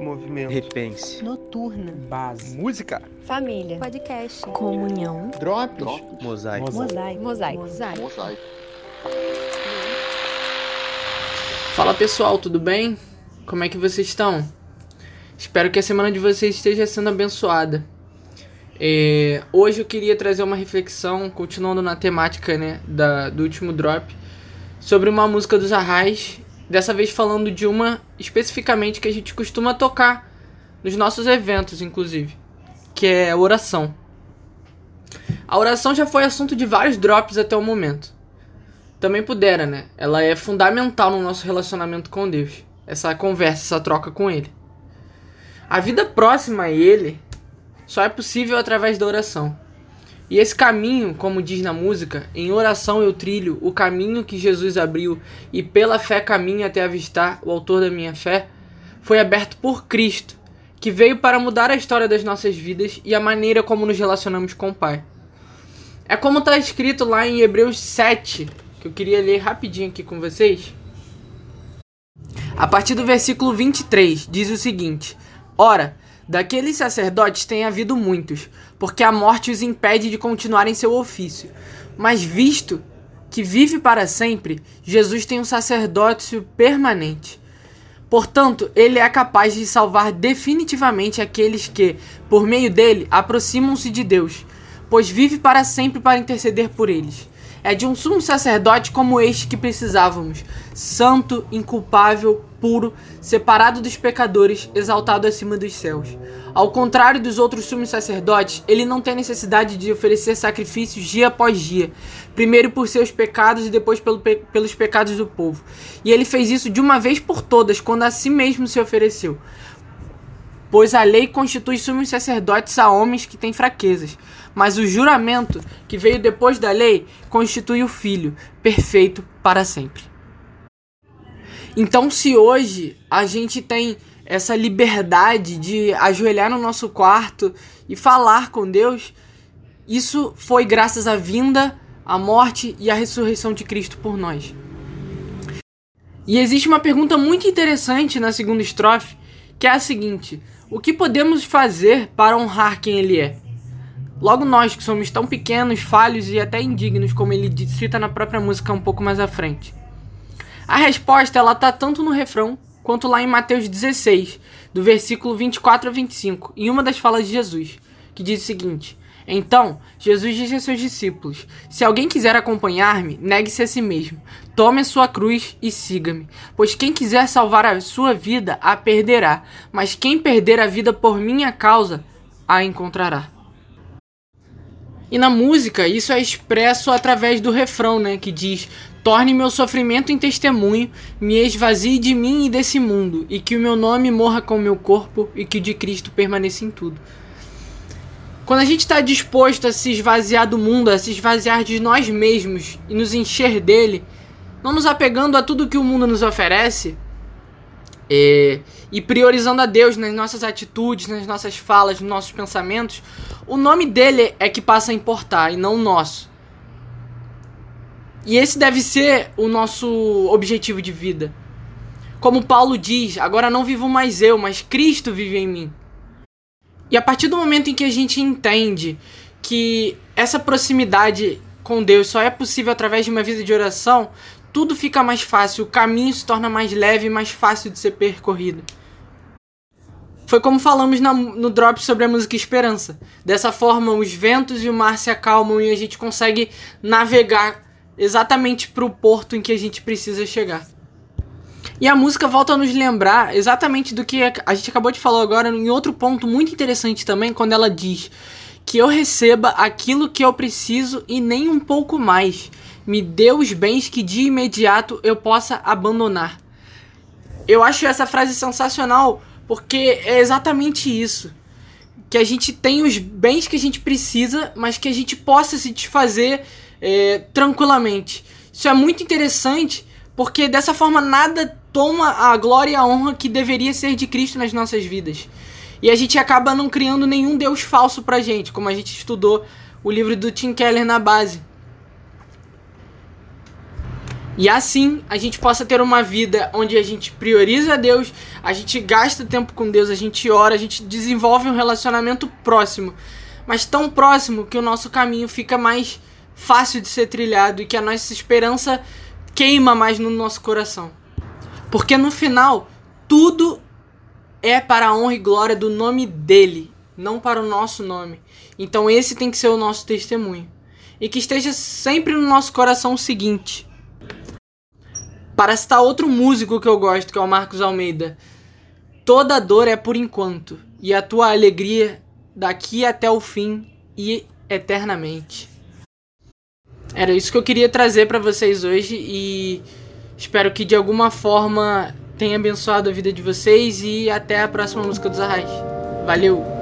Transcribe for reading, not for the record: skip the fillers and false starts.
Movimento. Repense. Noturna. Base. Música. Família. Podcast. Comunhão. Drops. Mosaico. Mosaico. Mosaico. Mosaico. Fala pessoal, tudo bem? Como é que vocês estão? Espero que a semana de vocês esteja sendo abençoada. Hoje eu queria trazer uma reflexão, continuando na temática, né, do último drop, sobre uma música dos Arraiz. Dessa vez falando de uma especificamente que a gente costuma tocar nos nossos eventos, inclusive, que é a oração. A oração já foi assunto de vários drops até o momento. Também pudera, né? Ela é fundamental no nosso relacionamento com Deus. Essa conversa, essa troca com Ele. A vida próxima a Ele só é possível através da oração. E esse caminho, como diz na música, em oração eu trilho o caminho que Jesus abriu e pela fé caminho até avistar o autor da minha fé, foi aberto por Cristo, que veio para mudar a história das nossas vidas e a maneira como nos relacionamos com o Pai. É como está escrito lá em Hebreus 7, que eu queria ler rapidinho aqui com vocês. A partir do versículo 23, diz o seguinte: Ora, daqueles sacerdotes tem havido muitos, porque a morte os impede de continuarem seu ofício. Mas visto que vive para sempre, Jesus tem um sacerdócio permanente. Portanto, ele é capaz de salvar definitivamente aqueles que, por meio dele, aproximam-se de Deus, pois vive para sempre para interceder por eles. É de um sumo sacerdote como este que precisávamos, santo, inculpável, puro, separado dos pecadores, exaltado acima dos céus. Ao contrário dos outros sumos sacerdotes, ele não tem necessidade de oferecer sacrifícios dia após dia, primeiro por seus pecados e depois pelos pecados do povo. E ele fez isso de uma vez por todas, quando a si mesmo se ofereceu. Pois a lei constitui sumos sacerdotes a homens que têm fraquezas, mas o juramento que veio depois da lei constitui o Filho, perfeito para sempre. Então, se hoje a gente tem essa liberdade de ajoelhar no nosso quarto e falar com Deus, isso foi graças à vinda, à morte e à ressurreição de Cristo por nós. E existe uma pergunta muito interessante na segunda estrofe, que é a seguinte: o que podemos fazer para honrar quem Ele é? Logo nós que somos tão pequenos, falhos e até indignos, como ele cita na própria música um pouco mais à frente. A resposta está tanto no refrão quanto lá em Mateus 16, do versículo 24 a 25, em uma das falas de Jesus, que diz o seguinte: Então, Jesus disse a seus discípulos: Se alguém quiser acompanhar-me, negue-se a si mesmo, tome a sua cruz e siga-me. Pois quem quiser salvar a sua vida, a perderá. Mas quem perder a vida por minha causa, a encontrará. E na música, isso é expresso através do refrão, né, que diz: Torne meu sofrimento em testemunho, me esvazie de mim e desse mundo, e que o meu nome morra com o meu corpo e que o de Cristo permaneça em tudo. Quando a gente está disposto a se esvaziar do mundo, a se esvaziar de nós mesmos e nos encher dele, não nos apegando a tudo que o mundo nos oferece, e priorizando a Deus nas nossas atitudes, nas nossas falas, nos nossos pensamentos, o nome dele é que passa a importar e não o nosso. E esse deve ser o nosso objetivo de vida. Como Paulo diz: Agora não vivo mais eu, mas Cristo vive em mim. E a partir do momento em que a gente entende que essa proximidade com Deus só é possível através de uma vida de oração, tudo fica mais fácil, o caminho se torna mais leve e mais fácil de ser percorrido. Foi como falamos no drop sobre a música Esperança. Dessa forma, os ventos e o mar se acalmam e a gente consegue navegar exatamente para o porto em que a gente precisa chegar. E a música volta a nos lembrar exatamente do que a gente acabou de falar agora em outro ponto muito interessante também, quando ela diz que eu receba aquilo que eu preciso e nem um pouco mais. Me dê os bens que de imediato eu possa abandonar. Eu acho essa frase sensacional porque é exatamente isso. Que a gente tem os bens que a gente precisa, mas que a gente possa se desfazer tranquilamente. Isso é muito interessante porque dessa forma nada toma a glória e a honra que deveria ser de Cristo nas nossas vidas. E a gente acaba não criando nenhum Deus falso pra gente, como a gente estudou o livro do Tim Keller na base. E assim a gente possa ter uma vida onde a gente prioriza a Deus, a gente gasta tempo com Deus, a gente ora, a gente desenvolve um relacionamento próximo, mas tão próximo que o nosso caminho fica mais fácil de ser trilhado e que a nossa esperança queima mais no nosso coração. Porque no final, tudo é para a honra e glória do nome dele, não para o nosso nome. Então esse tem que ser o nosso testemunho. E que esteja sempre no nosso coração o seguinte. Para citar outro músico que eu gosto, que é o Marcos Almeida. Toda dor é por enquanto, e a tua alegria daqui até o fim e eternamente. Era isso que eu queria trazer para vocês hoje e espero que de alguma forma tenha abençoado a vida de vocês e até a próxima música dos Arraiz. Valeu!